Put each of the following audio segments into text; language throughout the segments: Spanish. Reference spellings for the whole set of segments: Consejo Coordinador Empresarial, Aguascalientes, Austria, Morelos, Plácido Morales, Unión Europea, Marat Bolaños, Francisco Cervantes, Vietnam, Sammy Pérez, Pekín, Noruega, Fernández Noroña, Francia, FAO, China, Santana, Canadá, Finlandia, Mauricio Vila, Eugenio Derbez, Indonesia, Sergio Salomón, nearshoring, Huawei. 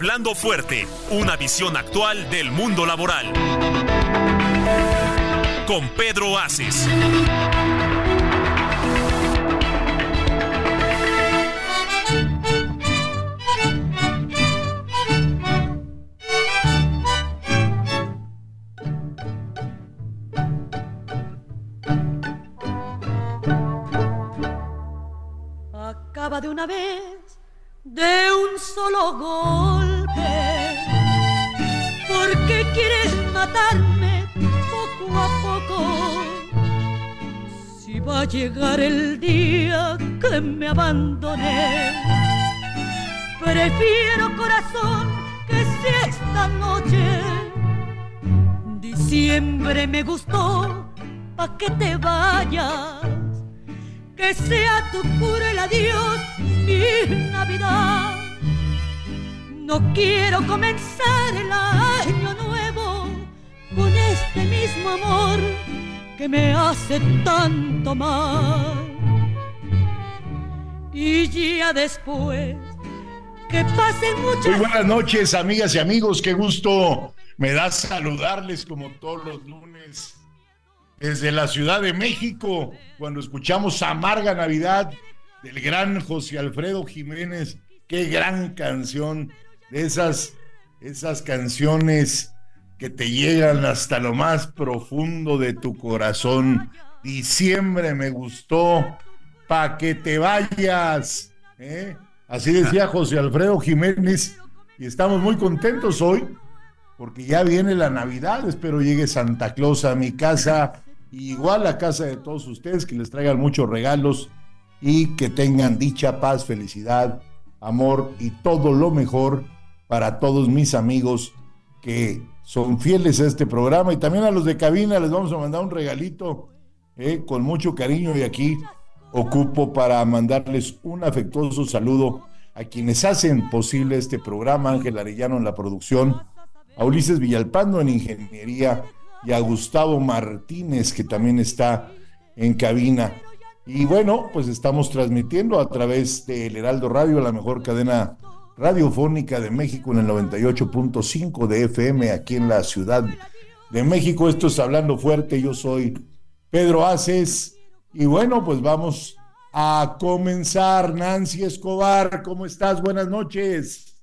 Hablando fuerte, una visión actual del mundo laboral. Con Pedro Haces. Acaba de una vez, de un solo golpe, ¿por qué quieres matarme poco a poco? Si va a llegar el día que me abandone, prefiero, corazón, que sea esta noche. Diciembre me gustó, pa' que te vayas, que sea tu cruel adiós mi Navidad. No quiero comenzar el año nuevo con este mismo amor que me hace tanto mal. Y ya después que pasen muchas... Muy buenas noches, amigas y amigos, qué gusto me da saludarles como todos los lunes desde la Ciudad de México, cuando escuchamos Amarga Navidad del gran José Alfredo Jiménez. Qué gran canción, de esas canciones que te llegan hasta lo más profundo de tu corazón. Diciembre me gustó, pa' que te vayas, ¿eh? Así decía José Alfredo Jiménez, y estamos muy contentos hoy porque ya viene la Navidad. Espero llegue Santa Claus a mi casa, igual a casa de todos ustedes, que les traigan muchos regalos y que tengan dicha, paz, felicidad, amor y todo lo mejor para todos mis amigos que son fieles a este programa. Y también a los de cabina les vamos a mandar un regalito con mucho cariño, y aquí ocupo para mandarles un afectuoso saludo a quienes hacen posible este programa: Ángel Arellano en la producción, a Ulises Villalpando en ingeniería y a Gustavo Martínez, que también está en cabina. Y bueno, pues estamos transmitiendo a través del Heraldo Radio, la mejor cadena radiofónica de México, en el 98.5 de FM aquí en la Ciudad de México. Esto es Hablando Fuerte, yo soy Pedro Haces. Y bueno, pues vamos a comenzar. Nancy Escobar, ¿cómo estás? Buenas noches.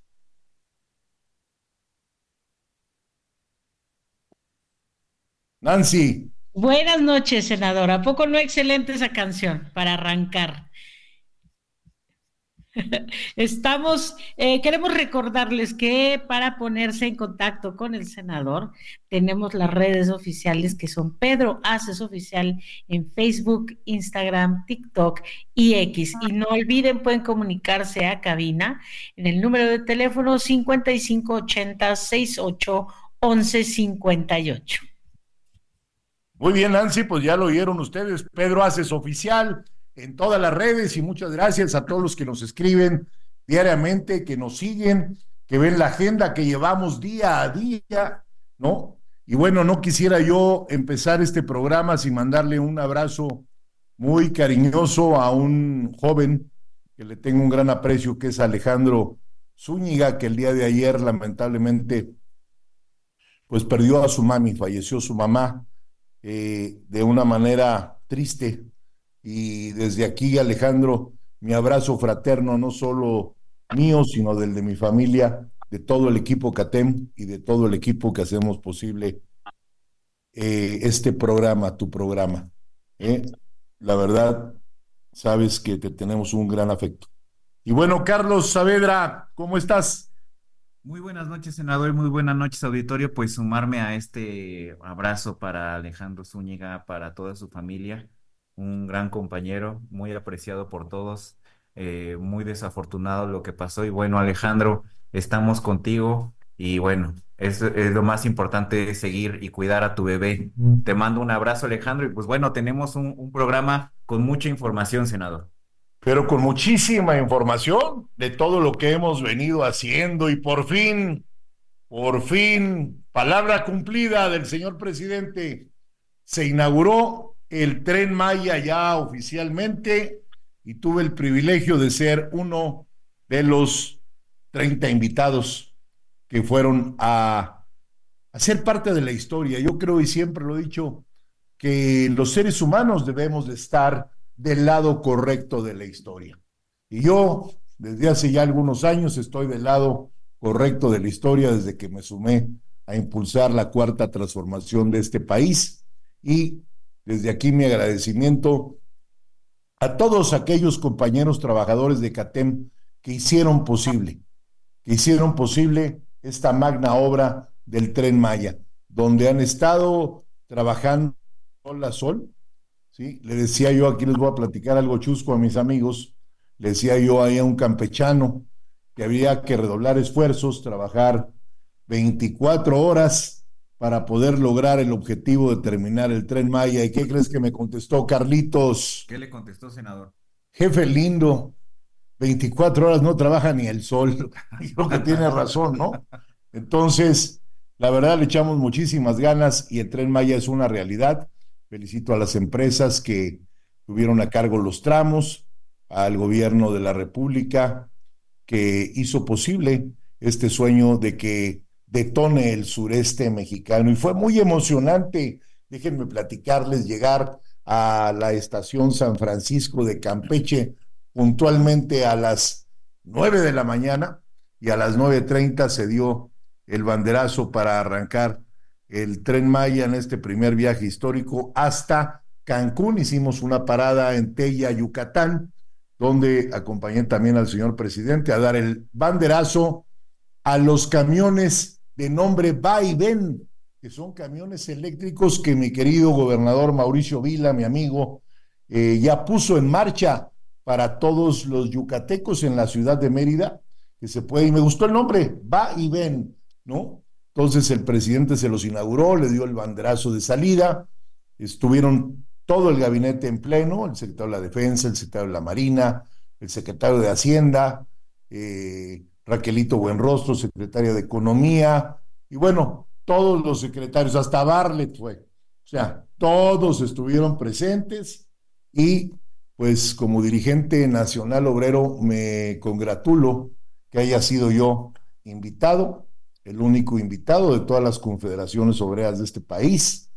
Nancy. Buenas noches, senadora. ¿A poco no excelente esa canción para arrancar? Queremos recordarles que para ponerse en contacto con el senador tenemos las redes oficiales, que son Pedro Haces Oficial en Facebook, Instagram, TikTok y X. Y no olviden, pueden comunicarse a cabina en el número de teléfono 5580-681158. Muy bien, Nancy, pues ya lo oyeron ustedes, Pedro Haces Oficial en todas las redes, y muchas gracias a todos los que nos escriben diariamente, que nos siguen, que ven la agenda que llevamos día a día, ¿no? Y bueno, no quisiera yo empezar este programa sin mandarle un abrazo muy cariñoso a un joven que le tengo un gran aprecio, que es Alejandro Zúñiga, que el día de ayer lamentablemente pues perdió a su mami, falleció su mamá. De una manera triste, y desde aquí, Alejandro, mi abrazo fraterno, no solo mío, sino del de mi familia, de todo el equipo CATEM y de todo el equipo que hacemos posible este programa, tu programa. La verdad, sabes que te tenemos un gran afecto. Y bueno, Carlos Saavedra, ¿cómo estás? Muy buenas noches, senador, y muy buenas noches, auditorio. Pues sumarme a este abrazo para Alejandro Zúñiga, para toda su familia, un gran compañero, muy apreciado por todos, muy desafortunado lo que pasó. Y bueno, Alejandro, estamos contigo y bueno, es lo más importante, seguir y cuidar a tu bebé. Te mando un abrazo, Alejandro, y pues bueno, tenemos un programa con mucha información, senador. Pero con muchísima información de todo lo que hemos venido haciendo y por fin, palabra cumplida del señor presidente, se inauguró el Tren Maya ya oficialmente y tuve el privilegio de ser uno de los 30 invitados que fueron a ser parte de la historia. Yo creo, y siempre lo he dicho, que los seres humanos debemos de estar del lado correcto de la historia. Y yo, desde hace ya algunos años, estoy del lado correcto de la historia desde que me sumé a impulsar la cuarta transformación de este país. Y desde aquí mi agradecimiento a todos aquellos compañeros trabajadores de CATEM que hicieron posible esta magna obra del Tren Maya, donde han estado trabajando sol a sol. Sí, le decía yo, aquí les voy a platicar algo chusco a mis amigos, le decía yo ahí a un campechano que había que redoblar esfuerzos, trabajar 24 horas para poder lograr el objetivo de terminar el Tren Maya. ¿Y qué crees que me contestó, Carlitos? ¿Qué le contestó, senador? Jefe lindo, 24 horas no trabaja ni el sol. Creo que tiene razón, ¿no? Entonces, la verdad, le echamos muchísimas ganas y el Tren Maya es una realidad. Felicito a las empresas que tuvieron a cargo los tramos, al gobierno de la República que hizo posible este sueño de que detone el sureste mexicano. Y fue muy emocionante, déjenme platicarles, llegar a la estación San Francisco de Campeche puntualmente a las 9:00 a.m. y a las 9:30 se dio el banderazo para arrancar el Tren Maya en este primer viaje histórico hasta Cancún. Hicimos una parada en Tella, Yucatán, donde acompañé también al señor presidente a dar el banderazo a los camiones de nombre Va y Ven, que son camiones eléctricos que mi querido gobernador Mauricio Vila, mi amigo, ya puso en marcha para todos los yucatecos en la ciudad de Mérida, que se puede, y me gustó el nombre, Va y Ven, ¿no? Entonces el presidente se los inauguró, le dio el banderazo de salida, estuvieron todo el gabinete en pleno, el secretario de la Defensa, el secretario de la Marina, el secretario de Hacienda, Raquelito Buenrostro, secretaria de Economía, y bueno, todos los secretarios, hasta Bartlett fue, o sea, todos estuvieron presentes y pues como dirigente nacional obrero me congratulo que haya sido yo invitado, el único invitado de todas las confederaciones obreras de este país,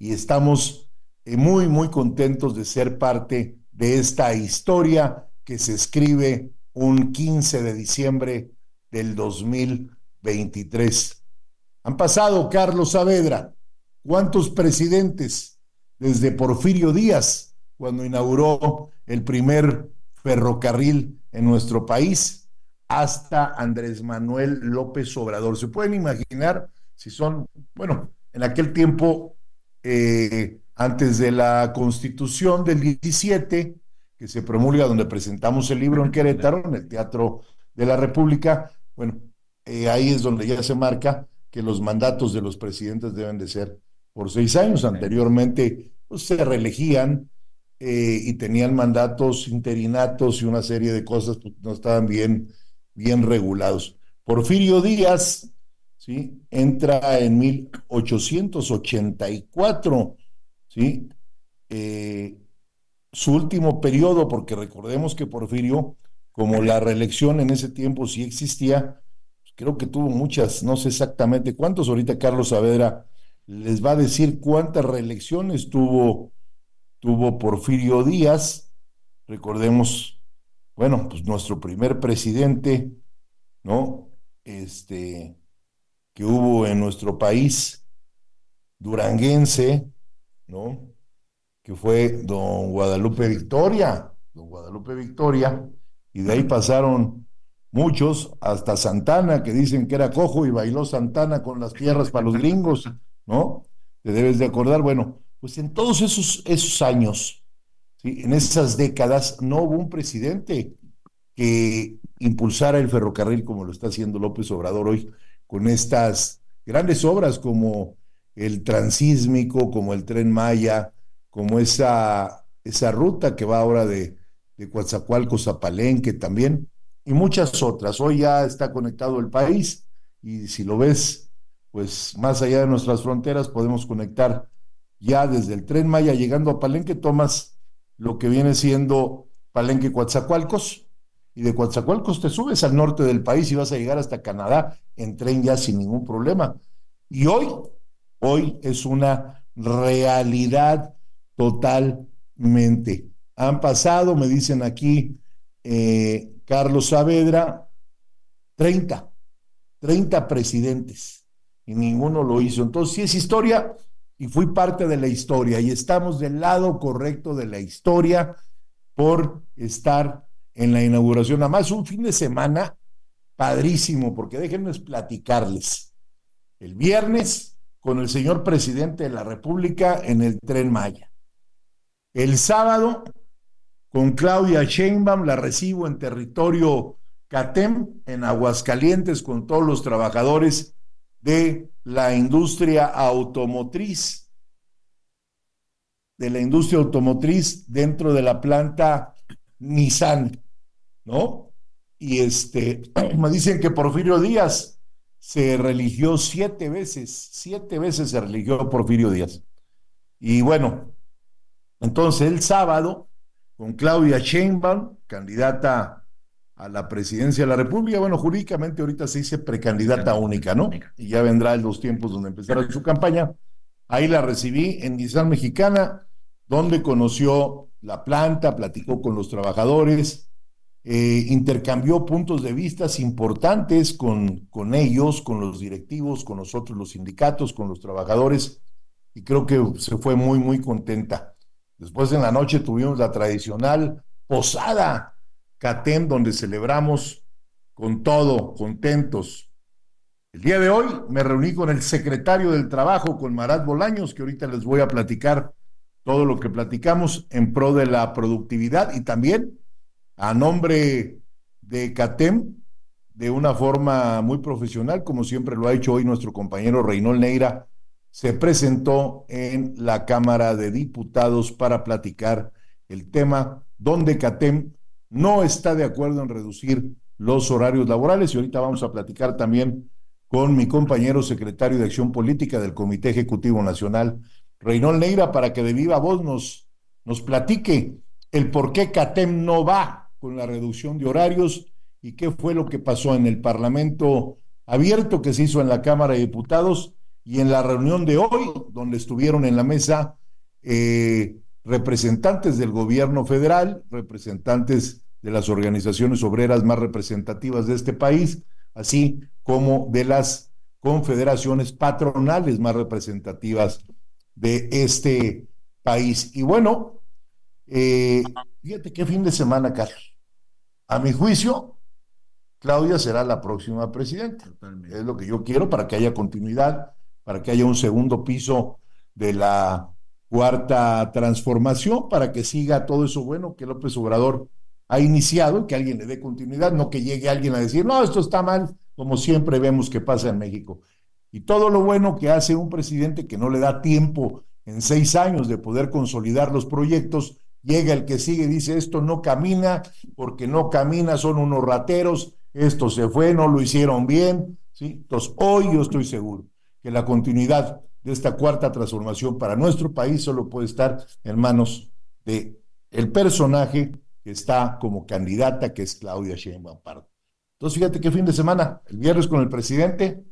y estamos muy, muy contentos de ser parte de esta historia que se escribe un 15 de diciembre del 2023. Han pasado, Carlos Saavedra, ¿cuántos presidentes desde Porfirio Díaz, cuando inauguró el primer ferrocarril en nuestro país, hasta Andrés Manuel López Obrador? Se pueden imaginar si son, bueno, en aquel tiempo, antes de la Constitución del 17, que se promulga, donde presentamos el libro en Querétaro, en el Teatro de la República, bueno, ahí es donde ya se marca que los mandatos de los presidentes deben de ser por 6 años. Anteriormente, pues, se reelegían y tenían mandatos, interinatos y una serie de cosas que no estaban bien regulados. Porfirio Díaz, ¿sí?, entra en 1884, ¿sí?, su último periodo, porque recordemos que Porfirio, como la reelección en ese tiempo sí existía, pues creo que tuvo muchas, no sé exactamente cuántos, ahorita Carlos Saavedra les va a decir cuántas reelecciones tuvo Porfirio Díaz. Recordemos, bueno, pues nuestro primer presidente, ¿no?, que hubo en nuestro país, duranguense, ¿no?, que fue don Guadalupe Victoria, y de ahí pasaron muchos, hasta Santana, que dicen que era cojo y bailó Santana con las tierras para los gringos, ¿no? Te debes de acordar. Bueno, pues en todos esos años ¿sí? En esas décadas no hubo un presidente que impulsara el ferrocarril como lo está haciendo López Obrador hoy, con estas grandes obras como el transísmico, como el Tren Maya, como esa ruta que va ahora de Coatzacoalcos a Palenque también, y muchas otras. Hoy ya está conectado el país, y si lo ves, pues más allá de nuestras fronteras podemos conectar ya desde el Tren Maya, llegando a Palenque, tomas lo que viene siendo Palenque-Coatzacoalcos, y de Coatzacoalcos te subes al norte del país y vas a llegar hasta Canadá en tren ya sin ningún problema. Y hoy es una realidad totalmente. Han pasado, me dicen aquí Carlos Saavedra, 30 presidentes, y ninguno lo hizo. Entonces sí es historia, y fui parte de la historia, y estamos del lado correcto de la historia por estar en la inauguración. Además, un fin de semana padrísimo, porque déjenme platicarles. El viernes con el señor presidente de la República en el Tren Maya. El sábado con Claudia Sheinbaum, la recibo en territorio CATEM, en Aguascalientes, con todos los trabajadores de la industria automotriz, dentro de la planta Nissan, ¿no? Y me dicen que Porfirio Díaz se religió 7 veces se religió Porfirio Díaz. Y bueno, entonces el sábado, con Claudia Sheinbaum, candidata a la presidencia de la República, bueno, jurídicamente ahorita se dice precandidata única, ¿no? Y ya vendrá en los tiempos donde empezará su campaña. Ahí la recibí en Nissan Mexicana, donde conoció la planta, platicó con los trabajadores, intercambió puntos de vista importantes con ellos, con los directivos, con nosotros los sindicatos, con los trabajadores, y creo que se fue muy, muy contenta. Después en la noche tuvimos la tradicional posada CATEM, donde celebramos con todo, contentos. El día de hoy me reuní con el secretario del Trabajo, con Marat Bolaños, que ahorita les voy a platicar todo lo que platicamos en pro de la productividad, y también a nombre de CATEM, de una forma muy profesional, como siempre lo ha hecho hoy nuestro compañero Reynol Neira, se presentó en la Cámara de Diputados para platicar el tema donde CATEM no está de acuerdo en reducir los horarios laborales, y ahorita vamos a platicar también con mi compañero secretario de Acción Política del Comité Ejecutivo Nacional, Reynol Neira, para que de viva voz nos platique el por qué CATEM no va con la reducción de horarios y qué fue lo que pasó en el Parlamento abierto que se hizo en la Cámara de Diputados y en la reunión de hoy, donde estuvieron en la mesa representantes del gobierno federal, representantes de las organizaciones obreras más representativas de este país, así como de las confederaciones patronales más representativas de este país. Y bueno, fíjate qué fin de semana, Carlos. A mi juicio, Claudia será la próxima presidenta. Totalmente. Es lo que yo quiero, para que haya continuidad, para que haya un segundo piso de la cuarta transformación, para que siga todo eso bueno que López Obrador ha iniciado, que alguien le dé continuidad, no que llegue alguien a decir, no, esto está mal, como siempre vemos que pasa en México. Y todo lo bueno que hace un presidente que no le da tiempo en 6 años de poder consolidar los proyectos, llega el que sigue y dice, esto no camina, porque no camina, son unos rateros, esto se fue, no lo hicieron bien, ¿sí? Entonces hoy yo estoy seguro que la continuidad de esta cuarta transformación para nuestro país solo puede estar en manos de el personaje que está como candidata, que es Claudia Sheinbaum. Entonces fíjate qué fin de semana, el viernes con el presidente,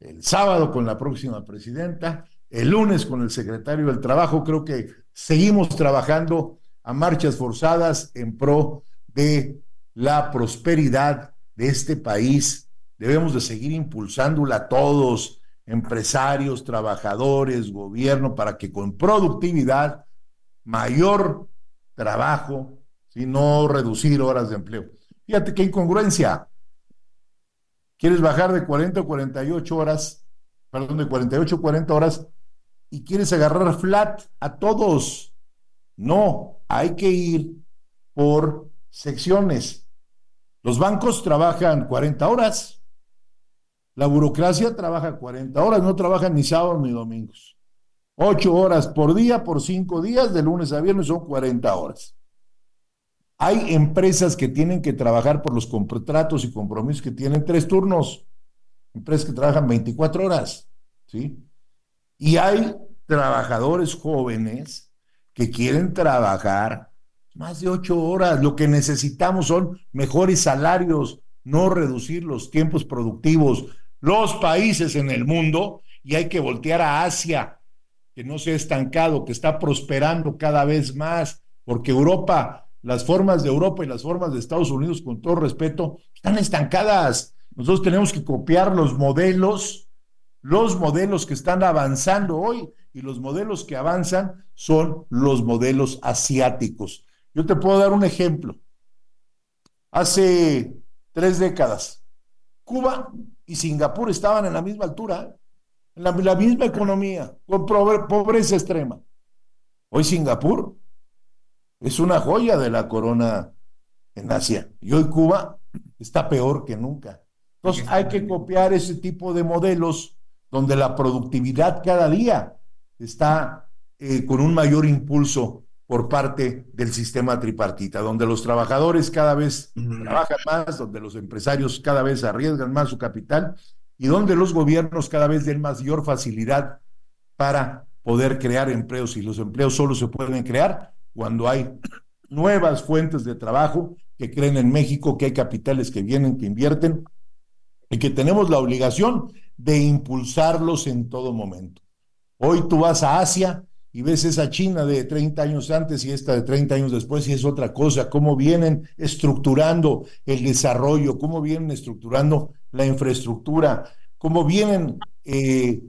el sábado con la próxima presidenta, el lunes con el secretario del Trabajo. Creo que seguimos trabajando a marchas forzadas en pro de la prosperidad de este país. Debemos de seguir impulsándola todos, empresarios, trabajadores, gobierno, para que con productividad, mayor trabajo, ¿sí? No reducir horas de empleo. Fíjate qué incongruencia. Quieres bajar de 48 a 40 horas y quieres agarrar flat a todos. No, hay que ir por secciones. Los bancos trabajan 40 horas. La burocracia trabaja 40 horas, no trabajan ni sábados ni domingos. 8 horas por día, por 5 días, de lunes a viernes son 40 horas. Hay empresas que tienen que trabajar por los contratos y compromisos que tienen 3 turnos. Empresas que trabajan 24 horas, ¿sí? Y hay trabajadores jóvenes que quieren trabajar más de 8 horas. Lo que necesitamos son mejores salarios, no reducir los tiempos productivos. Los países en el mundo, y hay que voltear a Asia, que no se ha estancado, que está prosperando cada vez más, porque Europa... Las formas de Europa y las formas de Estados Unidos, con todo respeto, están estancadas. Nosotros tenemos que copiar los modelos que están avanzando hoy, y los modelos que avanzan son los modelos asiáticos. Yo te puedo dar un ejemplo. Hace 3 décadas, Cuba y Singapur estaban en la misma altura, en la misma economía, con pobreza extrema. Hoy Singapur es una joya de la corona en Asia. Y hoy Cuba está peor que nunca. Entonces hay que copiar ese tipo de modelos donde la productividad cada día está con un mayor impulso por parte del sistema tripartita, donde los trabajadores cada vez trabajan más, donde los empresarios cada vez arriesgan más su capital y donde los gobiernos cada vez den mayor facilidad para poder crear empleos. Y los empleos solo se pueden crear cuando hay nuevas fuentes de trabajo que creen en México, que hay capitales que vienen, que invierten, y que tenemos la obligación de impulsarlos en todo momento. Hoy tú vas a Asia y ves esa China de 30 años antes y esta de 30 años después, y es otra cosa, cómo vienen estructurando el desarrollo, cómo vienen estructurando la infraestructura, cómo vienen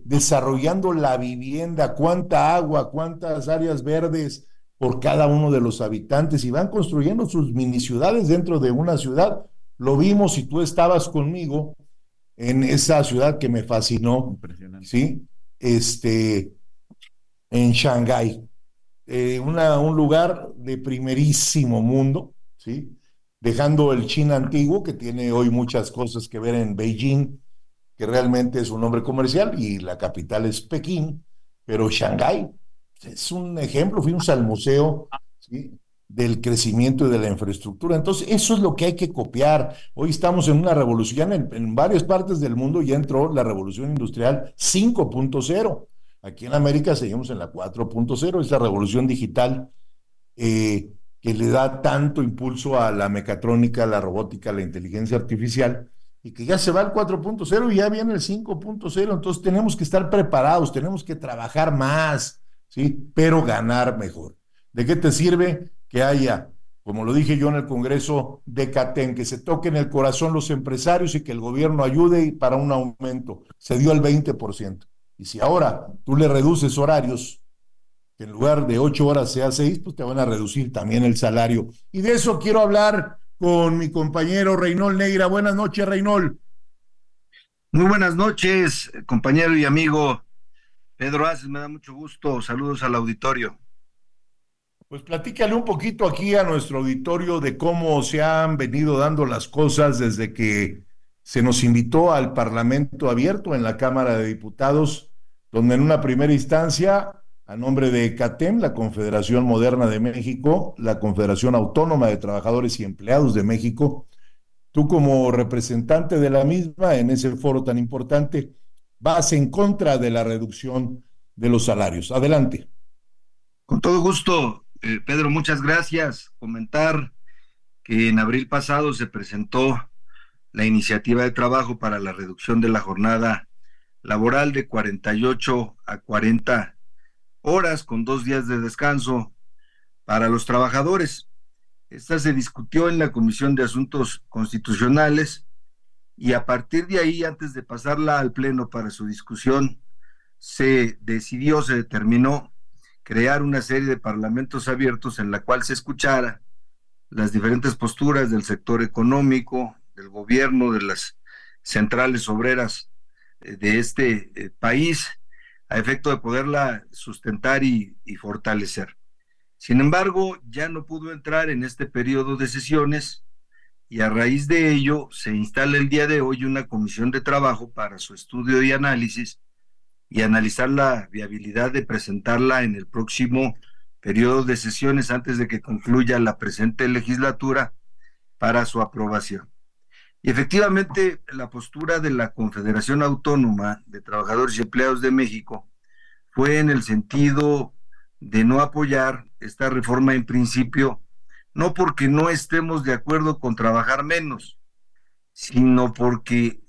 desarrollando la vivienda, cuánta agua, cuántas áreas verdes por cada uno de los habitantes, y van construyendo sus mini ciudades dentro de una ciudad. Lo vimos, y tú estabas conmigo en esa ciudad que me fascinó. Impresionante. ¿Sí? En Shanghái, un lugar de primerísimo mundo, ¿sí? Dejando el China antiguo, que tiene hoy muchas cosas que ver en Beijing, que realmente es un nombre comercial, y la capital es Pekín, pero Shanghái es un ejemplo. Fuimos al museo, ¿sí?, del crecimiento y de la infraestructura. Entonces eso es lo que hay que copiar. Hoy estamos en una revolución, en varias partes del mundo ya entró la revolución industrial 5.0. Aquí en América seguimos en la 4.0, esa revolución digital que le da tanto impulso a la mecatrónica, a la robótica, a la inteligencia artificial, y que ya se va al 4.0 y ya viene el 5.0. Entonces tenemos que estar preparados, tenemos que trabajar más, ¿sí?, pero ganar mejor. ¿De qué te sirve que haya, como lo dije yo en el Congreso de CATEM, que se toquen el corazón los empresarios y que el gobierno ayude para un aumento? Se dio al 20%. Y si ahora tú le reduces horarios, que en lugar de 8 horas sea 6, pues te van a reducir también el salario. Y de eso quiero hablar con mi compañero Reynol Neira. Buenas noches, Reynol. Muy buenas noches, compañero y amigo Pedro Haces, me da mucho gusto. Saludos al auditorio. Pues platícale un poquito aquí a nuestro auditorio de cómo se han venido dando las cosas desde que se nos invitó al Parlamento Abierto en la Cámara de Diputados, donde en una primera instancia, a nombre de CATEM, la Confederación Moderna de México, la Confederación Autónoma de Trabajadores y Empleados de México, tú como representante de la misma en ese foro tan importante, vas en contra de la reducción de los salarios. Adelante. Con todo gusto, Pedro, muchas gracias. Comentar que en abril pasado se presentó la iniciativa de trabajo para la reducción de la jornada laboral de 48 a 40 horas con 2 días de descanso para los trabajadores. Esta se discutió en la Comisión de Asuntos Constitucionales, y a partir de ahí, antes de pasarla al Pleno para su discusión, se determinó crear una serie de parlamentos abiertos en la cual se escuchara las diferentes posturas del sector económico, del gobierno, de las centrales obreras de este país, a efecto de poderla sustentar y fortalecer. Sin embargo, ya no pudo entrar en este periodo de sesiones y a raíz de ello se instala el día de hoy una comisión de trabajo para su estudio y análisis y analizar la viabilidad de presentarla en el próximo periodo de sesiones antes de que concluya la presente legislatura para su aprobación. Y efectivamente, la postura de la Confederación Autónoma de Trabajadores y Empleados de México fue en el sentido de no apoyar esta reforma en principio, no porque no estemos de acuerdo con trabajar menos, sino porque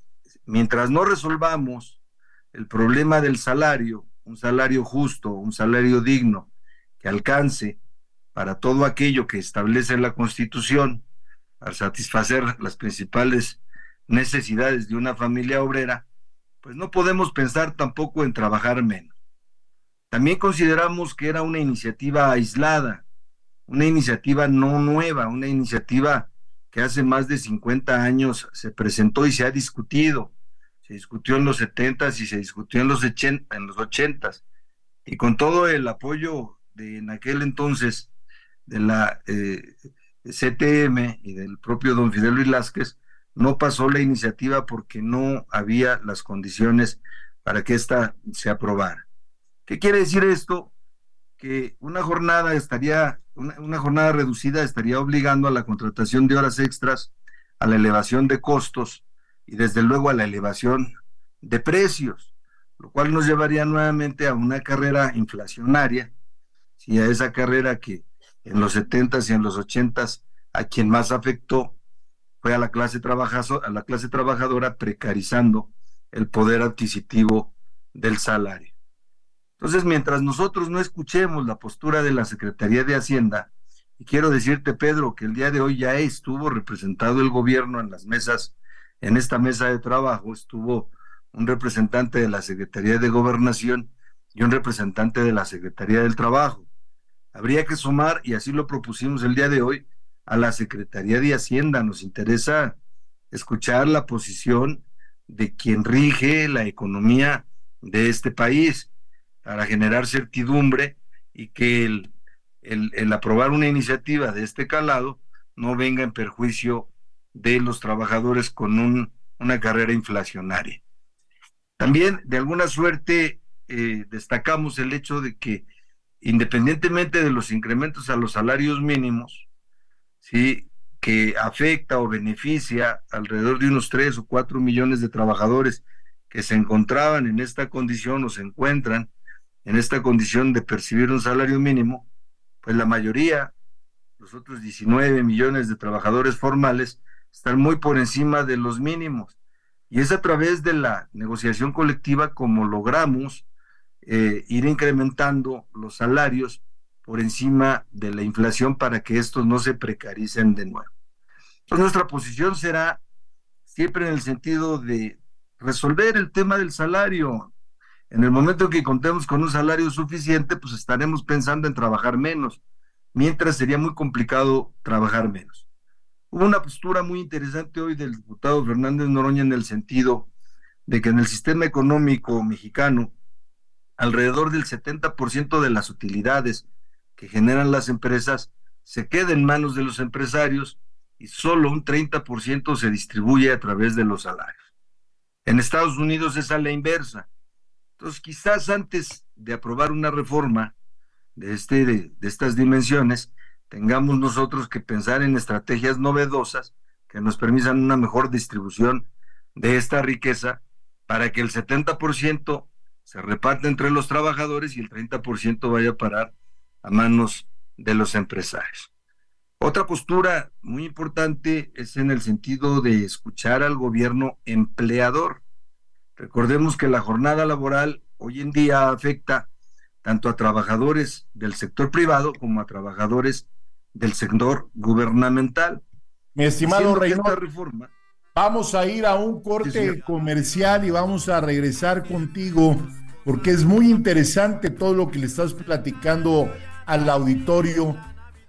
mientras no resolvamos el problema del salario, un salario justo, un salario digno, que alcance para todo aquello que establece la Constitución, para satisfacer las principales necesidades de una familia obrera, pues no podemos pensar tampoco en trabajar menos. También consideramos que era una iniciativa aislada, una iniciativa no nueva, una iniciativa que hace más de 50 años se presentó y se ha discutido. Se discutió en los 70s y se discutió en los 80s. Y con todo el apoyo en aquel entonces de la CATEM y del propio don Fidel Velázquez, no pasó la iniciativa porque no había las condiciones para que ésta se aprobara. ¿Qué quiere decir esto? Que una jornada reducida estaría obligando a la contratación de horas extras, a la elevación de costos y desde luego a la elevación de precios, lo cual nos llevaría nuevamente a una carrera inflacionaria. Sí, a esa carrera que en los 70s y en los 80s a quien más afectó fue a la clase trabajadora, precarizando el poder adquisitivo del salario. Entonces, mientras nosotros no escuchemos la postura de la Secretaría de Hacienda, y quiero decirte, Pedro, que el día de hoy ya estuvo representado el gobierno en las mesas, en esta mesa de trabajo, estuvo un representante de la Secretaría de Gobernación y un representante de la Secretaría del Trabajo. Habría que sumar, y así lo propusimos el día de hoy, a la Secretaría de Hacienda. Nos interesa escuchar la posición de quien rige la economía de este país para generar certidumbre y que el aprobar una iniciativa de este calado no venga en perjuicio de los trabajadores con una carrera inflacionaria. También, de alguna suerte, destacamos el hecho de que independientemente de los incrementos a los salarios mínimos, ¿sí?, que afecta o beneficia alrededor de unos 3 o 4 millones de trabajadores que se encontraban en esta condición o se encuentran en esta condición de percibir un salario mínimo, pues la mayoría, los otros 19 millones de trabajadores formales, están muy por encima de los mínimos. Y es a través de la negociación colectiva como logramos ir incrementando los salarios por encima de la inflación para que estos no se precaricen de nuevo. Entonces, nuestra posición será siempre en el sentido de resolver el tema del salario. En el momento que contemos con un salario suficiente, pues estaremos pensando en trabajar menos, mientras sería muy complicado trabajar menos. Hubo una postura muy interesante hoy del diputado Fernández Noroña en el sentido de que en el sistema económico mexicano alrededor del 70% de las utilidades que generan las empresas se queda en manos de los empresarios y solo un 30% se distribuye a través de los salarios. En Estados Unidos es a la inversa. Entonces, quizás antes de aprobar una reforma de estas dimensiones, tengamos nosotros que pensar en estrategias novedosas que nos permitan una mejor distribución de esta riqueza para que el 70% se reparte entre los trabajadores y el 30% vaya a parar a manos de los empresarios. Otra postura muy importante es en el sentido de escuchar al gobierno empleador. Recordemos que la jornada laboral hoy en día afecta tanto a trabajadores del sector privado como a trabajadores del sector gubernamental. Mi estimado Reynol, vamos a ir a un corte comercial y vamos a regresar contigo porque es muy interesante todo lo que le estás platicando al auditorio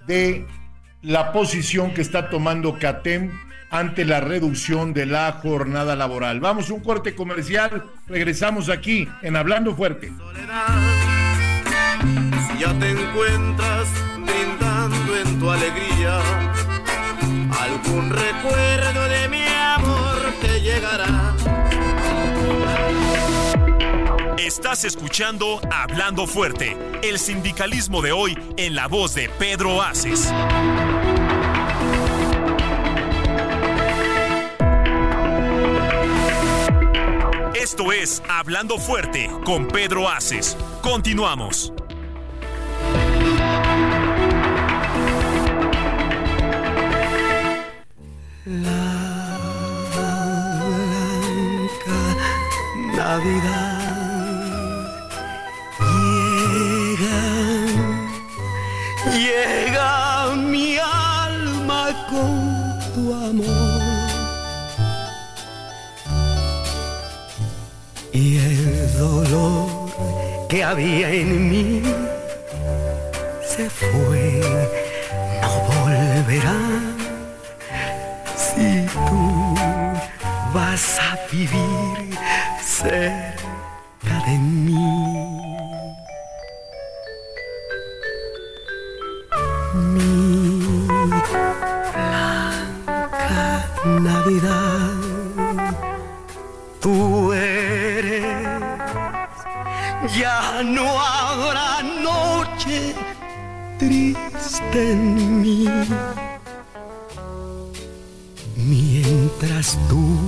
de la posición que está tomando CATEM ante la reducción de la jornada laboral. Vamos a un corte comercial, regresamos aquí en Hablando Fuerte. Soledad. ya te encuentras brindando en tu alegría. Algún recuerdo de mi amor te llegará. Estás escuchando Hablando Fuerte, el sindicalismo de hoy en la voz de Pedro Haces. Esto es Hablando Fuerte con Pedro Haces. Continuamos. La blanca Navidad llega, llega mi alma con tu amor. Y el dolor que había en mí se fue, no volverá. Si tú vas a vivir cerca de mí, mi blanca Navidad, tú eres, ya no habrá noche triste en mí. Mientras tú...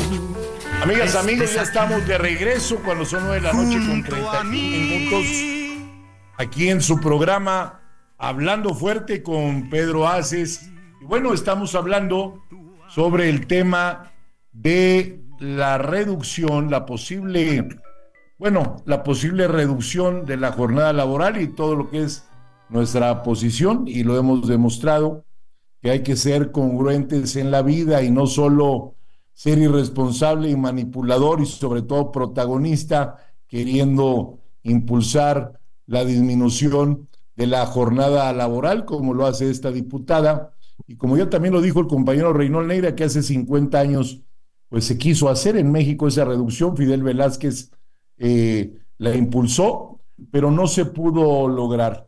Amigas, amigos, ya estamos de regreso cuando son 9:31 p.m. Aquí en su programa Hablando Fuerte con Pedro Haces. Y bueno, estamos hablando sobre el tema de la reducción, la posible reducción de la jornada laboral y todo lo que es nuestra posición, y lo hemos demostrado que hay que ser congruentes en la vida y no solo ser irresponsable y manipulador y sobre todo protagonista queriendo impulsar la disminución de la jornada laboral como lo hace esta diputada y como ya también lo dijo el compañero Reynol Neira, que hace 50 años pues se quiso hacer en México esa reducción. Fidel Velázquez la impulsó, pero no se pudo lograr.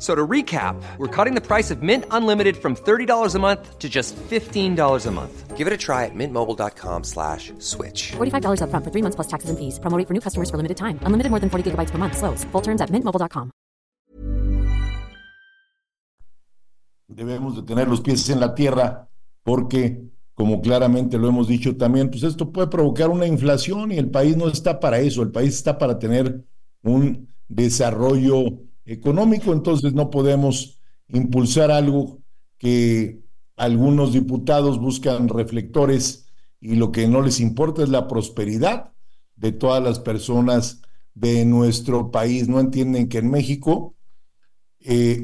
So to recap, we're cutting the price of Mint Unlimited from $30 a month to just $15 a month. Give it a try at mintmobile.com/switch. $45 up front for 3 months plus taxes and fees. Promo rate for new customers for limited time. Unlimited more than 40 gigabytes per month. Slows full terms at mintmobile.com. Debemos de tener los pies en la tierra porque, como claramente lo hemos dicho también, pues esto puede provocar una inflación y el país no está para eso. El país está para tener un desarrollo económico, entonces no podemos impulsar algo que algunos diputados buscan reflectores y lo que no les importa es la prosperidad de todas las personas de nuestro país. No entienden que en México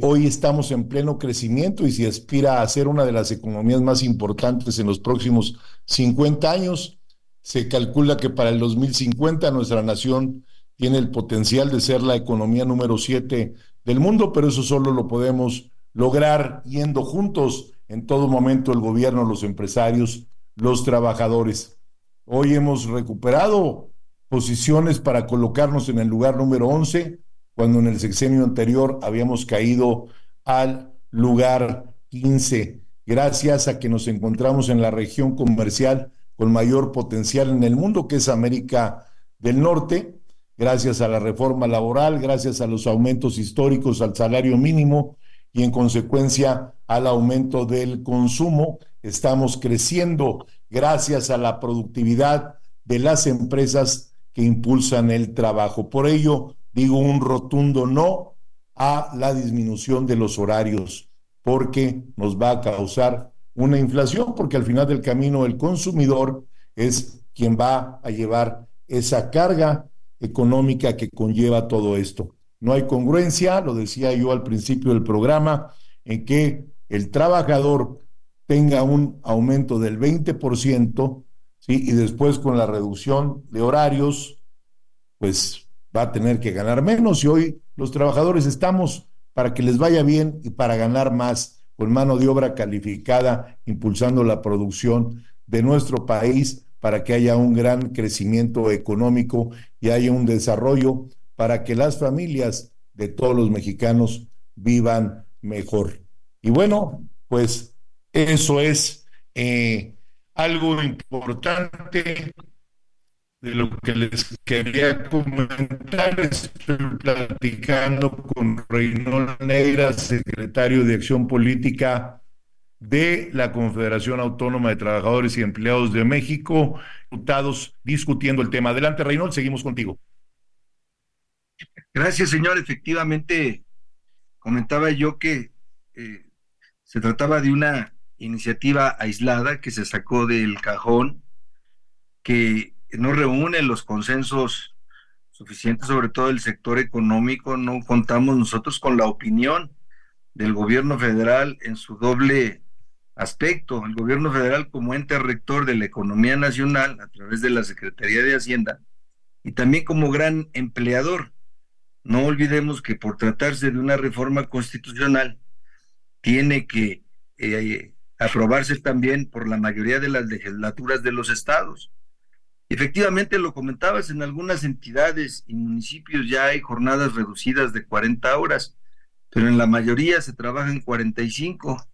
hoy estamos en pleno crecimiento y se aspira a ser una de las economías más importantes en los próximos 50 años. Se calcula que para el 2050 nuestra nación tiene el potencial de ser la economía número 7 del mundo, pero eso solo lo podemos lograr yendo juntos en todo momento, el gobierno, los empresarios, los trabajadores. Hoy hemos recuperado posiciones para colocarnos en el lugar número 11, cuando en el sexenio anterior habíamos caído al lugar 15, gracias a que nos encontramos en la región comercial con mayor potencial en el mundo, que es América del Norte, gracias a la reforma laboral, gracias a los aumentos históricos al salario mínimo y en consecuencia al aumento del consumo. Estamos creciendo gracias a la productividad de las empresas que impulsan el trabajo. Por ello, digo un rotundo no a la disminución de los horarios, porque nos va a causar una inflación, porque al final del camino el consumidor es quien va a llevar esa carga económica que conlleva todo esto. No hay congruencia, lo decía yo al principio del programa, en que el trabajador tenga un aumento del 20%, ¿sí? Y después con la reducción de horarios pues va a tener que ganar menos, y hoy los trabajadores estamos para que les vaya bien y para ganar más, con mano de obra calificada, impulsando la producción de nuestro país para que haya un gran crecimiento económico y haya un desarrollo para que las familias de todos los mexicanos vivan mejor. Y bueno, pues eso es algo importante de lo que les quería comentar. Estoy platicando con Reynol Neira, secretario de Acción Política de la Confederación Autónoma de Trabajadores y Empleados de México, diputados, discutiendo el tema. Adelante, Reynol, seguimos contigo. Gracias, señor. Efectivamente, comentaba yo que se trataba de una iniciativa aislada que se sacó del cajón, que no reúne los consensos suficientes, sobre todo el sector económico. No contamos nosotros con la opinión del gobierno federal en su doble aspecto. El gobierno federal como ente rector de la economía nacional a través de la Secretaría de Hacienda y también como gran empleador. No olvidemos que por tratarse de una reforma constitucional tiene que aprobarse también por la mayoría de las legislaturas de los estados. Efectivamente, lo comentabas, en algunas entidades y municipios ya hay jornadas reducidas de 40 horas, pero en la mayoría se trabajan 45,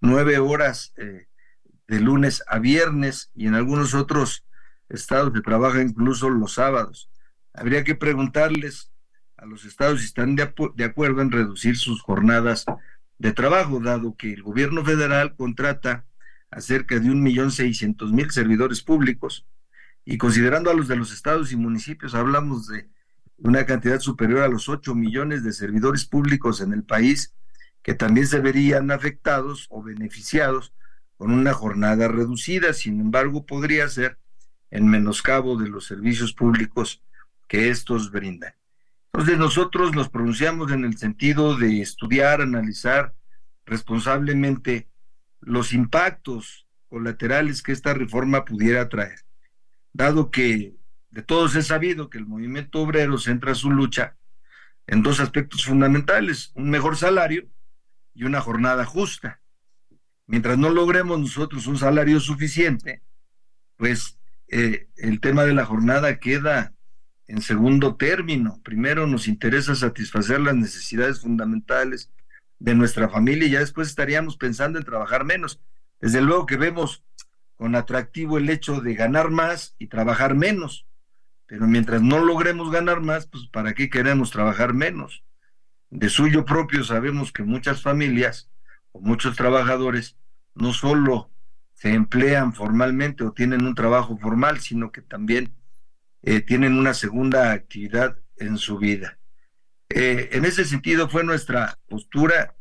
9 horas de lunes a viernes, y en algunos otros estados se trabaja incluso los sábados. Habría que preguntarles a los estados si están de acuerdo en reducir sus jornadas de trabajo, dado que el gobierno federal contrata a cerca de 1,600,000 servidores públicos, y considerando a los de los estados y municipios, hablamos de una cantidad superior a los 8 millones de servidores públicos en el país, que también se verían afectados o beneficiados con una jornada reducida. Sin embargo, podría ser en menoscabo de los servicios públicos que estos brindan. Entonces, nosotros nos pronunciamos en el sentido de estudiar, analizar responsablemente los impactos colaterales que esta reforma pudiera traer, dado que de todos es sabido que el movimiento obrero centra su lucha en dos aspectos fundamentales: un mejor salario y una jornada justa. Mientras no logremos nosotros un salario suficiente, pues el tema de la jornada queda en segundo término. Primero nos interesa satisfacer las necesidades fundamentales de nuestra familia y ya después estaríamos pensando en trabajar menos. Desde luego que vemos con atractivo el hecho de ganar más y trabajar menos, pero mientras no logremos ganar más, pues ¿para qué queremos trabajar menos? De suyo propio sabemos que muchas familias o muchos trabajadores no solo se emplean formalmente o tienen un trabajo formal, sino que también tienen una segunda actividad en su vida. En ese sentido fue nuestra postura.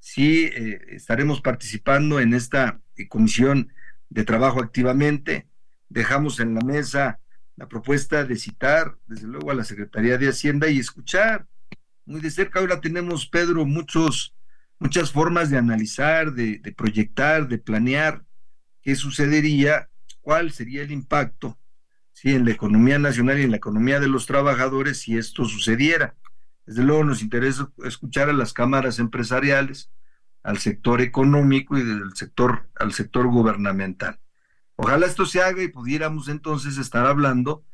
Sí, estaremos participando en esta comisión de trabajo activamente. Dejamos en la mesa la propuesta de citar, desde luego, a la Secretaría de Hacienda y escuchar muy de cerca. Ahora tenemos, Pedro, muchas formas de analizar, de proyectar, de planear qué sucedería, cuál sería el impacto, ¿sí?, en la economía nacional y en la economía de los trabajadores si esto sucediera. Desde luego nos interesa escuchar a las cámaras empresariales, al sector económico y al sector gubernamental. Ojalá esto se haga y pudiéramos entonces estar hablando,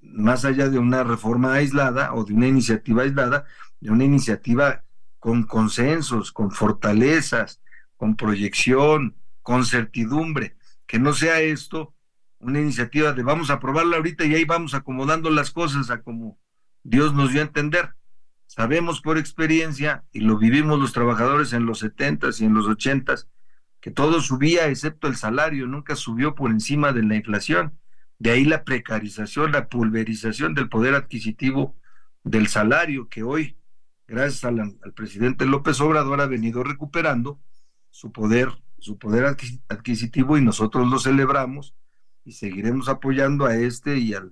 más allá de una reforma aislada o de una iniciativa aislada, de una iniciativa con consensos, con fortalezas, con proyección, con certidumbre, que no sea esto una iniciativa de vamos a aprobarla ahorita y ahí vamos acomodando las cosas a como Dios nos dio a entender. Sabemos por experiencia, y lo vivimos los trabajadores en los 70s y en los 80s, que todo subía excepto el salario, nunca subió por encima de la inflación. De ahí la precarización, la pulverización del poder adquisitivo del salario, que hoy, gracias al presidente López Obrador, ha venido recuperando su poder adquisitivo, y nosotros lo celebramos y seguiremos apoyando a este y al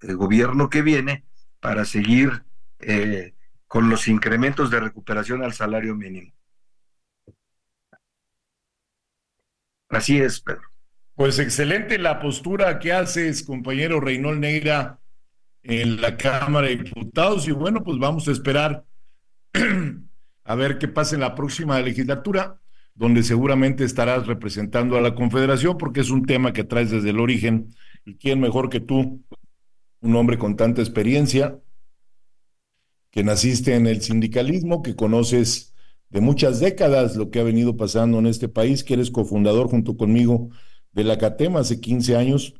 gobierno que viene para seguir con los incrementos de recuperación al salario mínimo. Así es, Pedro. Pues excelente la postura que haces, compañero Reynol Neira, en la Cámara de Diputados, y bueno, pues vamos a esperar a ver qué pasa en la próxima legislatura, donde seguramente estarás representando a la Confederación, porque es un tema que traes desde el origen, y quién mejor que tú, un hombre con tanta experiencia, que naciste en el sindicalismo, que conoces de muchas décadas lo que ha venido pasando en este país, que eres cofundador junto conmigo de la CATEM hace 15 años,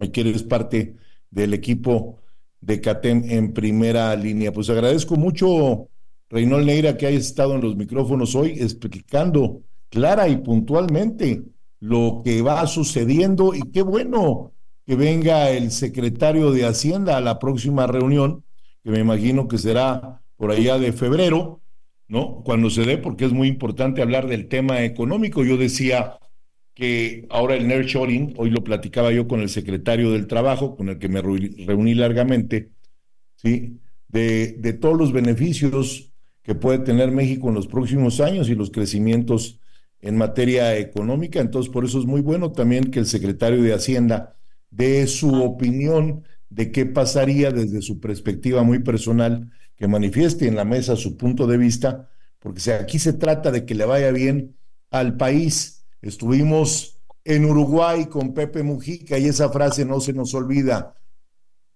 y que eres parte del equipo de CATEM en primera línea. Pues agradezco mucho, Reynol Neira, que hayas estado en los micrófonos hoy explicando clara y puntualmente lo que va sucediendo, y qué bueno que venga el secretario de Hacienda a la próxima reunión, que me imagino que será por allá de febrero, ¿no? Cuando se dé, porque es muy importante hablar del tema económico. Yo decía que ahora el nearshoring, hoy lo platicaba yo con el secretario del Trabajo, con el que me reuní largamente, ¿sí? De todos los beneficios que puede tener México en los próximos años y los crecimientos en materia económica. Entonces, por eso es muy bueno también que el secretario de Hacienda dé su opinión de qué pasaría desde su perspectiva muy personal, que manifieste en la mesa su punto de vista, porque aquí se trata de que le vaya bien al país. Estuvimos en Uruguay con Pepe Mujica y esa frase no se nos olvida: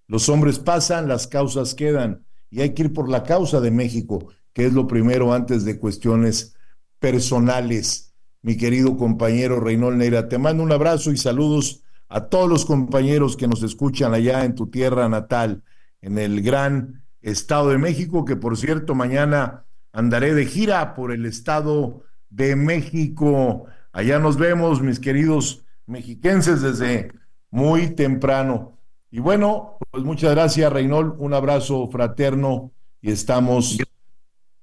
los hombres pasan, las causas quedan, y hay que ir por la causa de México, que es lo primero antes de cuestiones personales. Mi querido compañero Reynol Neira, te mando un abrazo y saludos a todos los compañeros que nos escuchan allá en tu tierra natal, en el gran Estado de México, que por cierto mañana andaré de gira por el Estado de México. Allá nos vemos, mis queridos mexiquenses, desde muy temprano. Y bueno, pues muchas gracias, Reynol, un abrazo fraterno, y estamos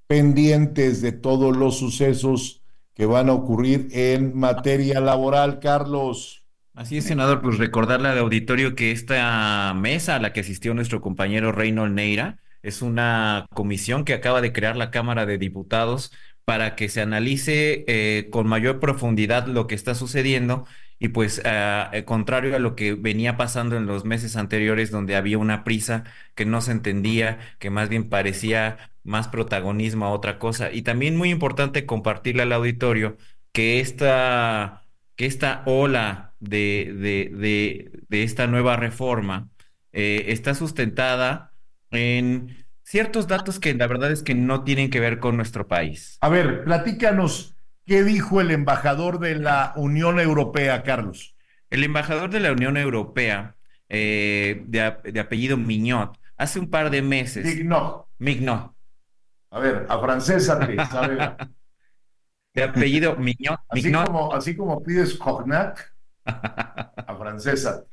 pendientes de todos los sucesos que van a ocurrir en materia laboral, Carlos. Así es, senador, pues recordarle al auditorio que esta mesa a la que asistió nuestro compañero Reynol Neira es una comisión que acaba de crear la Cámara de Diputados para que se analice con mayor profundidad lo que está sucediendo, y pues contrario a lo que venía pasando en los meses anteriores, donde había una prisa que no se entendía, que más bien parecía más protagonismo a otra cosa. Y también muy importante compartirle al auditorio que esta ola de esta nueva reforma está sustentada en ciertos datos que la verdad es que no tienen que ver con nuestro país. A ver, platícanos qué dijo el embajador de la Unión Europea, Carlos. El embajador de la Unión Europea, de apellido Mignot, hace un par de meses... Mignot. A ver, afrancésate, a ver. De apellido Mignot. Así como pides cognac... A francesa.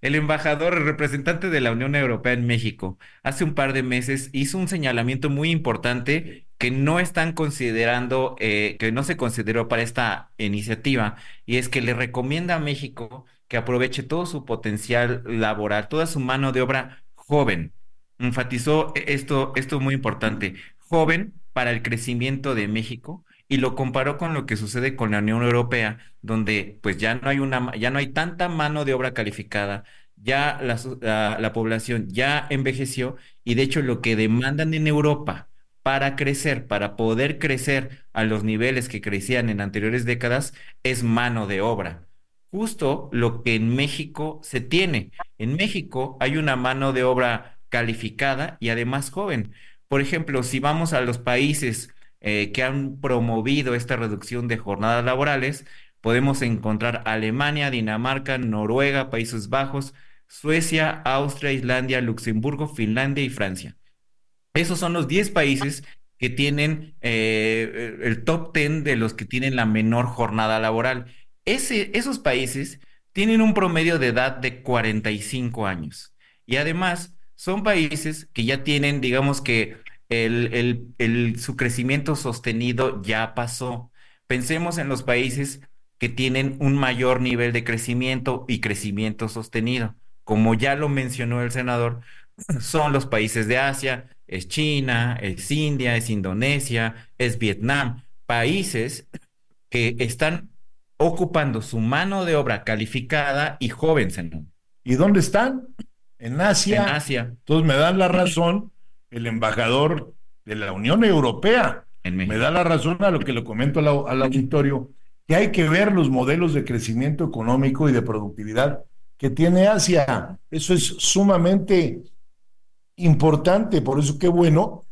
El embajador, el representante de la Unión Europea en México, hace un par de meses hizo un señalamiento muy importante que no están considerando, que no se consideró para esta iniciativa, y es que le recomienda a México que aproveche todo su potencial laboral, toda su mano de obra joven. Enfatizó esto muy importante, joven para el crecimiento de México, y lo comparó con lo que sucede con la Unión Europea, donde pues ya no hay tanta mano de obra calificada, ya la población ya envejeció, y de hecho lo que demandan en Europa para crecer, para poder crecer a los niveles que crecían en anteriores décadas, es mano de obra. Justo lo que en México se tiene. En México hay una mano de obra calificada y además joven. Por ejemplo, si vamos a los países que han promovido esta reducción de jornadas laborales, podemos encontrar Alemania, Dinamarca, Noruega, Países Bajos, Suecia, Austria, Islandia, Luxemburgo, Finlandia y Francia. Esos son los 10 países que tienen el top 10 de los que tienen la menor jornada laboral. Esos países tienen un promedio de edad de 45 años, y además son países que ya tienen, digamos que su crecimiento sostenido ya pasó. Pensemos en los países que tienen un mayor nivel de crecimiento y crecimiento sostenido. Como ya lo mencionó el senador, son los países de Asia, es China, es India, es Indonesia, es Vietnam, países que están ocupando su mano de obra calificada y joven, senador. ¿Y dónde están? en Asia. En Asia. Entonces me da la razón el embajador de la Unión Europea. Me da la razón a lo que le comento al auditorio, que hay que ver los modelos de crecimiento económico y de productividad que tiene Asia. Eso es sumamente importante, por eso qué bueno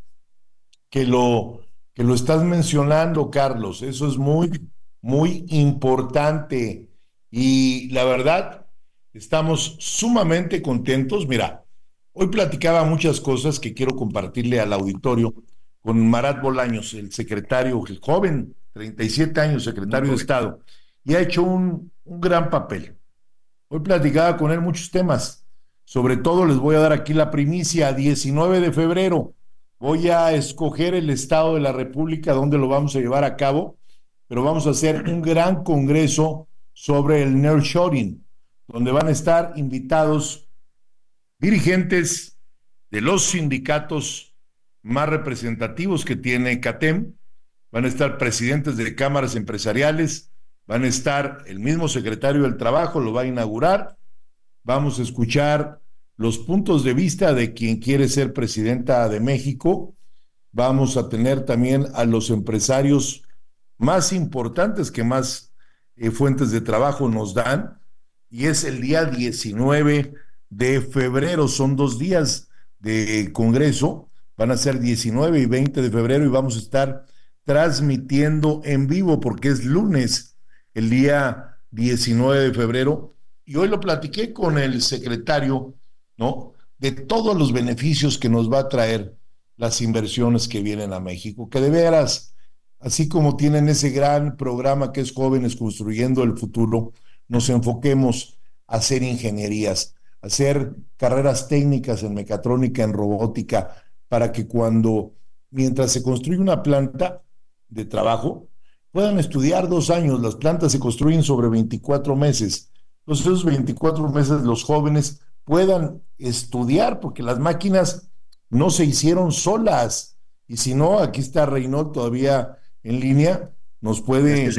que lo estás mencionando, Carlos. Eso es muy, muy importante. Y la verdad, estamos sumamente contentos. Mira, hoy platicaba muchas cosas que quiero compartirle al auditorio con Marat Bolaños, el secretario joven, 37 años, secretario de Estado, y ha hecho un gran papel. Hoy platicaba con él muchos temas. Sobre todo les voy a dar aquí la primicia. 19 de febrero voy a escoger el estado de la República donde lo vamos a llevar a cabo, pero vamos a hacer un gran congreso sobre el nearshoring, donde van a estar invitados dirigentes de los sindicatos más representativos que tiene CATEM, van a estar presidentes de cámaras empresariales, van a estar el mismo secretario del Trabajo, lo va a inaugurar. Vamos a escuchar los puntos de vista de quien quiere ser presidenta de México. Vamos a tener también a los empresarios más importantes que más fuentes de trabajo nos dan. Y es el día 19 de febrero, son 2 días de congreso, van a ser 19 y 20 de febrero y vamos a estar transmitiendo en vivo porque es lunes, el día 19 de febrero. Y hoy lo platiqué con el secretario, ¿no?, de todos los beneficios que nos va a traer las inversiones que vienen a México, que de veras, así como tienen ese gran programa que es Jóvenes Construyendo el Futuro, nos enfoquemos a hacer ingenierías, a hacer carreras técnicas en mecatrónica, en robótica, para que mientras se construye una planta de trabajo, puedan estudiar 2 años. Las plantas se construyen sobre 24 meses. Entonces, esos 24 meses los jóvenes puedan estudiar, porque las máquinas no se hicieron solas. Y si no, aquí está Reynol todavía en línea, nos puede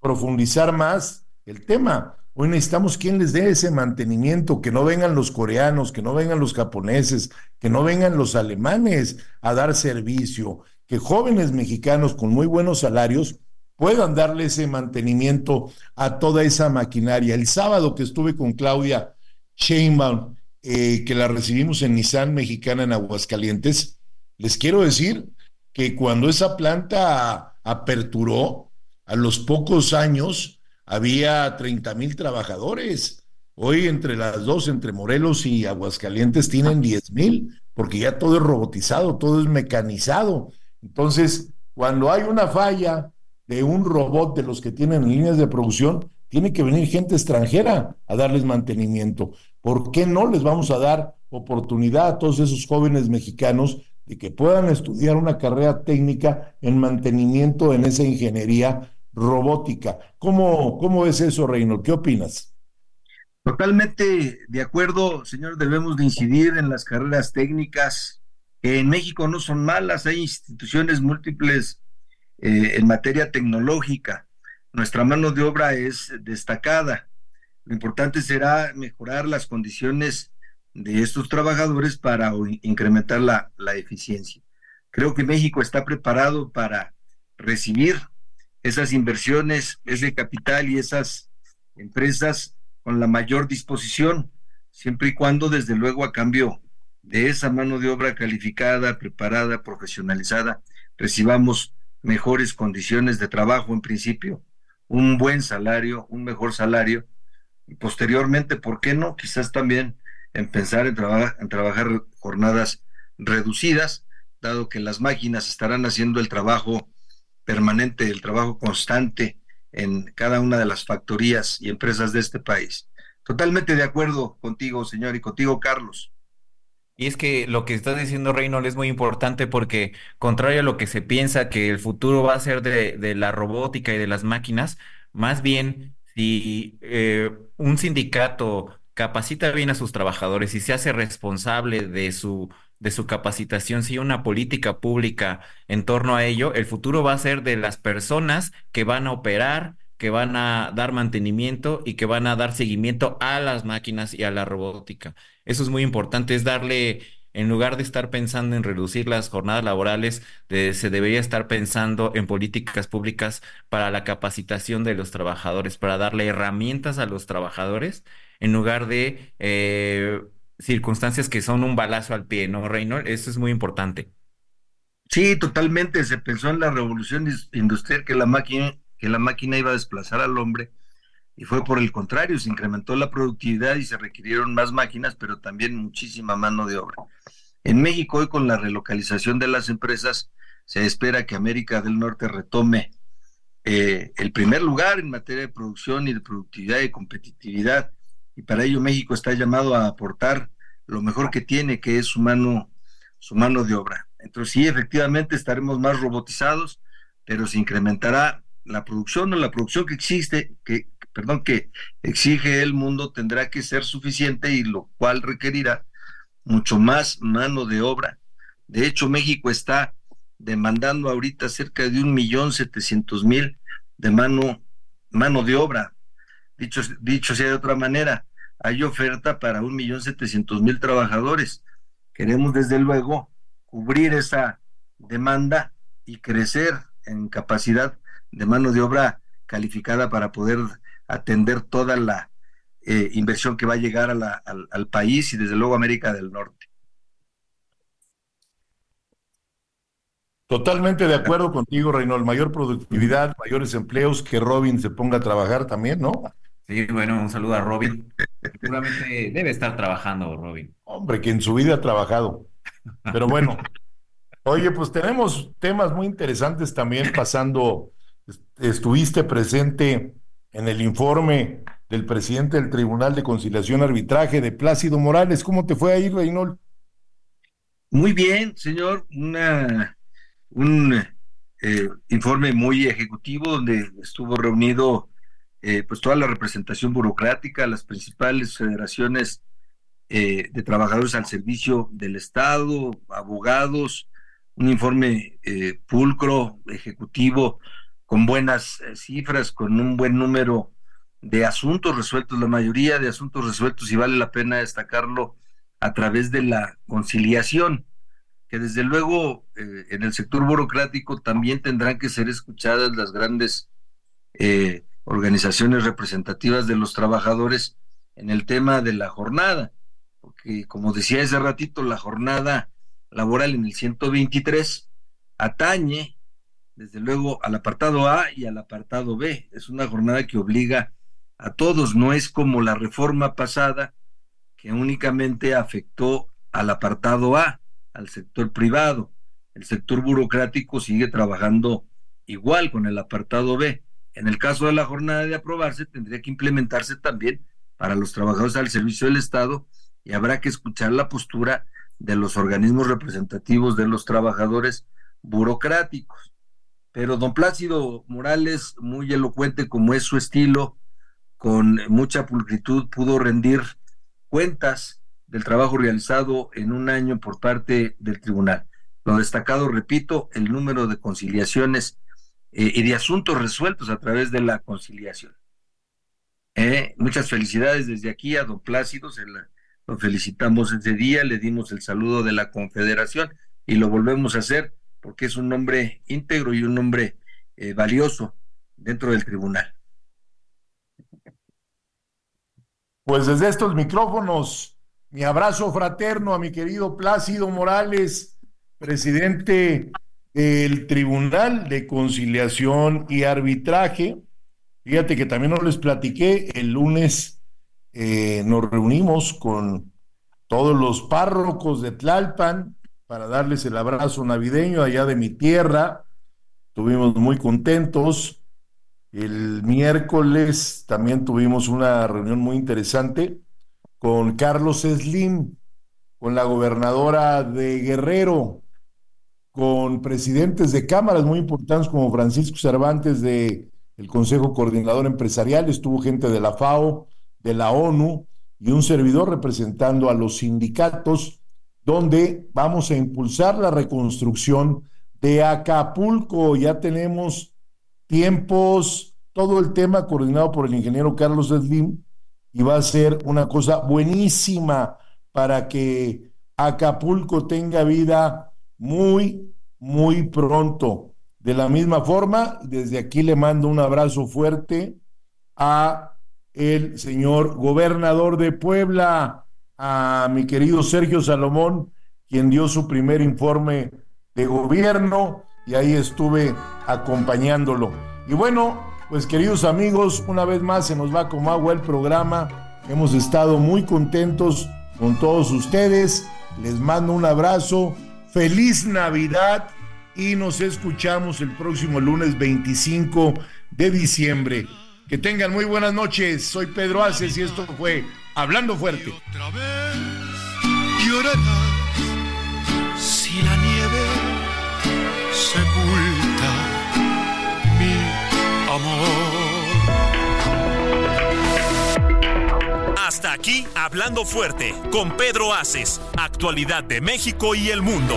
profundizar más el tema. Hoy necesitamos quien les dé ese mantenimiento, que no vengan los coreanos, que no vengan los japoneses, que no vengan los alemanes a dar servicio, que jóvenes mexicanos con muy buenos salarios puedan darle ese mantenimiento a toda esa maquinaria. El sábado que estuve con Claudia Sheinbaum, que la recibimos en Nissan Mexicana en Aguascalientes, les quiero decir que cuando esa planta aperturó, a los pocos años, había 30,000 trabajadores. Hoy entre las dos, entre Morelos y Aguascalientes, tienen 10,000, porque ya todo es robotizado, todo es mecanizado. Entonces, cuando hay una falla de un robot de los que tienen líneas de producción, tiene que venir gente extranjera a darles mantenimiento. ¿Por qué no les vamos a dar oportunidad a todos esos jóvenes mexicanos de que puedan estudiar una carrera técnica en mantenimiento en esa ingeniería robótica? ¿Cómo es eso, Reynol? ¿Qué opinas? Totalmente de acuerdo, señor. Debemos de incidir en las carreras técnicas, que en México no son malas. Hay instituciones múltiples en materia tecnológica. Nuestra mano de obra es destacada. Lo importante será mejorar las condiciones de estos trabajadores para incrementar la eficiencia. Creo que México está preparado para recibir esas inversiones, ese capital y esas empresas con la mayor disposición, siempre y cuando, desde luego, a cambio de esa mano de obra calificada, preparada, profesionalizada, recibamos mejores condiciones de trabajo en principio, un buen salario, un mejor salario, y posteriormente, ¿por qué no? Quizás también en pensar en trabajar jornadas reducidas, dado que las máquinas estarán haciendo el trabajo permanente, el trabajo constante en cada una de las factorías y empresas de este país. Totalmente de acuerdo contigo, señor, y contigo, Carlos. Y es que lo que estás diciendo, Reynol, es muy importante porque, contrario a lo que se piensa, que el futuro va a ser de la robótica y de las máquinas, más bien, si un sindicato capacita bien a sus trabajadores y se hace responsable de su capacitación, sí, una política pública en torno a ello, el futuro va a ser de las personas que van a operar, que van a dar mantenimiento y que van a dar seguimiento a las máquinas y a la robótica. Eso es muy importante, es darle, en lugar de estar pensando en reducir las jornadas laborales, se debería estar pensando en políticas públicas para la capacitación de los trabajadores, para darle herramientas a los trabajadores, en lugar de circunstancias que son un balazo al pie, ¿no, Reynol? Eso es muy importante. Sí, totalmente, se pensó en la revolución industrial que la máquina iba a desplazar al hombre, y fue por el contrario, se incrementó la productividad y se requirieron más máquinas, pero también muchísima mano de obra. En México hoy, con la relocalización de las empresas, se espera que América del Norte retome el primer lugar en materia de producción y de productividad y competitividad, y para ello México está llamado a aportar lo mejor que tiene, que es su mano de obra. Entonces sí, efectivamente estaremos más robotizados, pero se incrementará la producción que exige el mundo, tendrá que ser suficiente, y lo cual requerirá mucho más mano de obra. De hecho, México está demandando ahorita cerca de 1,700,000 de mano de obra. Dicho sea de otra manera, hay oferta para 1,700,000 trabajadores. Queremos desde luego cubrir esa demanda y crecer en capacidad de mano de obra calificada para poder atender toda la inversión que va a llegar al país, y desde luego América del Norte. Totalmente de acuerdo contigo, Reynol. Mayor productividad, mayores empleos, que Robin se ponga a trabajar también, ¿no? Sí, bueno, un saludo a Robin. Seguramente debe estar trabajando, Robin. Hombre, que en su vida ha trabajado. Pero bueno, oye, pues tenemos temas muy interesantes también pasando. Estuviste presente en el informe del presidente del Tribunal de Conciliación y Arbitraje, de Plácido Morales. ¿Cómo te fue ahí, Reynol? Muy bien, señor. Un informe muy ejecutivo, donde estuvo reunido pues toda la representación burocrática, las principales federaciones de trabajadores al servicio del Estado, abogados, un informe pulcro, ejecutivo, con buenas cifras, con un buen número de asuntos resueltos, la mayoría de asuntos resueltos, y vale la pena destacarlo a través de la conciliación, que desde luego en el sector burocrático también tendrán que ser escuchadas las grandes organizaciones representativas de los trabajadores en el tema de la jornada, porque como decía hace ratito, la jornada laboral en el 123 atañe desde luego al apartado A y al apartado B. Es una jornada que obliga a todos, no es como la reforma pasada, que únicamente afectó al apartado A, al sector privado. El sector burocrático sigue trabajando igual con el apartado B. En el caso de la jornada de aprobarse, tendría que implementarse también para los trabajadores al servicio del Estado, y habrá que escuchar la postura de los organismos representativos de los trabajadores burocráticos. Pero don Plácido Morales, muy elocuente como es su estilo, con mucha pulcritud pudo rendir cuentas del trabajo realizado en un año por parte del tribunal. Lo destacado, repito, el número de conciliaciones y de asuntos resueltos a través de la conciliación. Muchas felicidades desde aquí a don Plácido, lo felicitamos ese día, le dimos el saludo de la Confederación y lo volvemos a hacer, porque es un hombre íntegro y un hombre valioso dentro del tribunal. Pues desde estos micrófonos, mi abrazo fraterno a mi querido Plácido Morales, presidente del Tribunal de Conciliación y Arbitraje. Fíjate que también no les platiqué, el lunes nos reunimos con todos los párrocos de Tlalpan, para darles el abrazo navideño allá de mi tierra. Estuvimos muy contentos. El miércoles también tuvimos una reunión muy interesante con Carlos Slim, con la gobernadora de Guerrero, con presidentes de cámaras muy importantes como Francisco Cervantes del Consejo Coordinador Empresarial, estuvo gente de la FAO, de la ONU, y un servidor representando a los sindicatos, donde vamos a impulsar la reconstrucción de Acapulco. Ya tenemos tiempos, todo el tema coordinado por el ingeniero Carlos Slim, y va a ser una cosa buenísima para que Acapulco tenga vida muy, muy pronto. De la misma forma, desde aquí le mando un abrazo fuerte a el señor gobernador de Puebla, a mi querido Sergio Salomón, quien dio su primer informe de gobierno, y ahí estuve acompañándolo. Y bueno, pues queridos amigos, una vez más se nos va como agua el programa. Hemos estado muy contentos con todos ustedes. Les mando un abrazo, feliz Navidad, y nos escuchamos el próximo lunes 25 de diciembre. Que tengan muy buenas noches. Soy Pedro Haces y esto fue Hablando Fuerte. Y otra vez llorarás si la nieve sepulta mi amor. Hasta aquí Hablando Fuerte con Pedro Haces, actualidad de México y el mundo.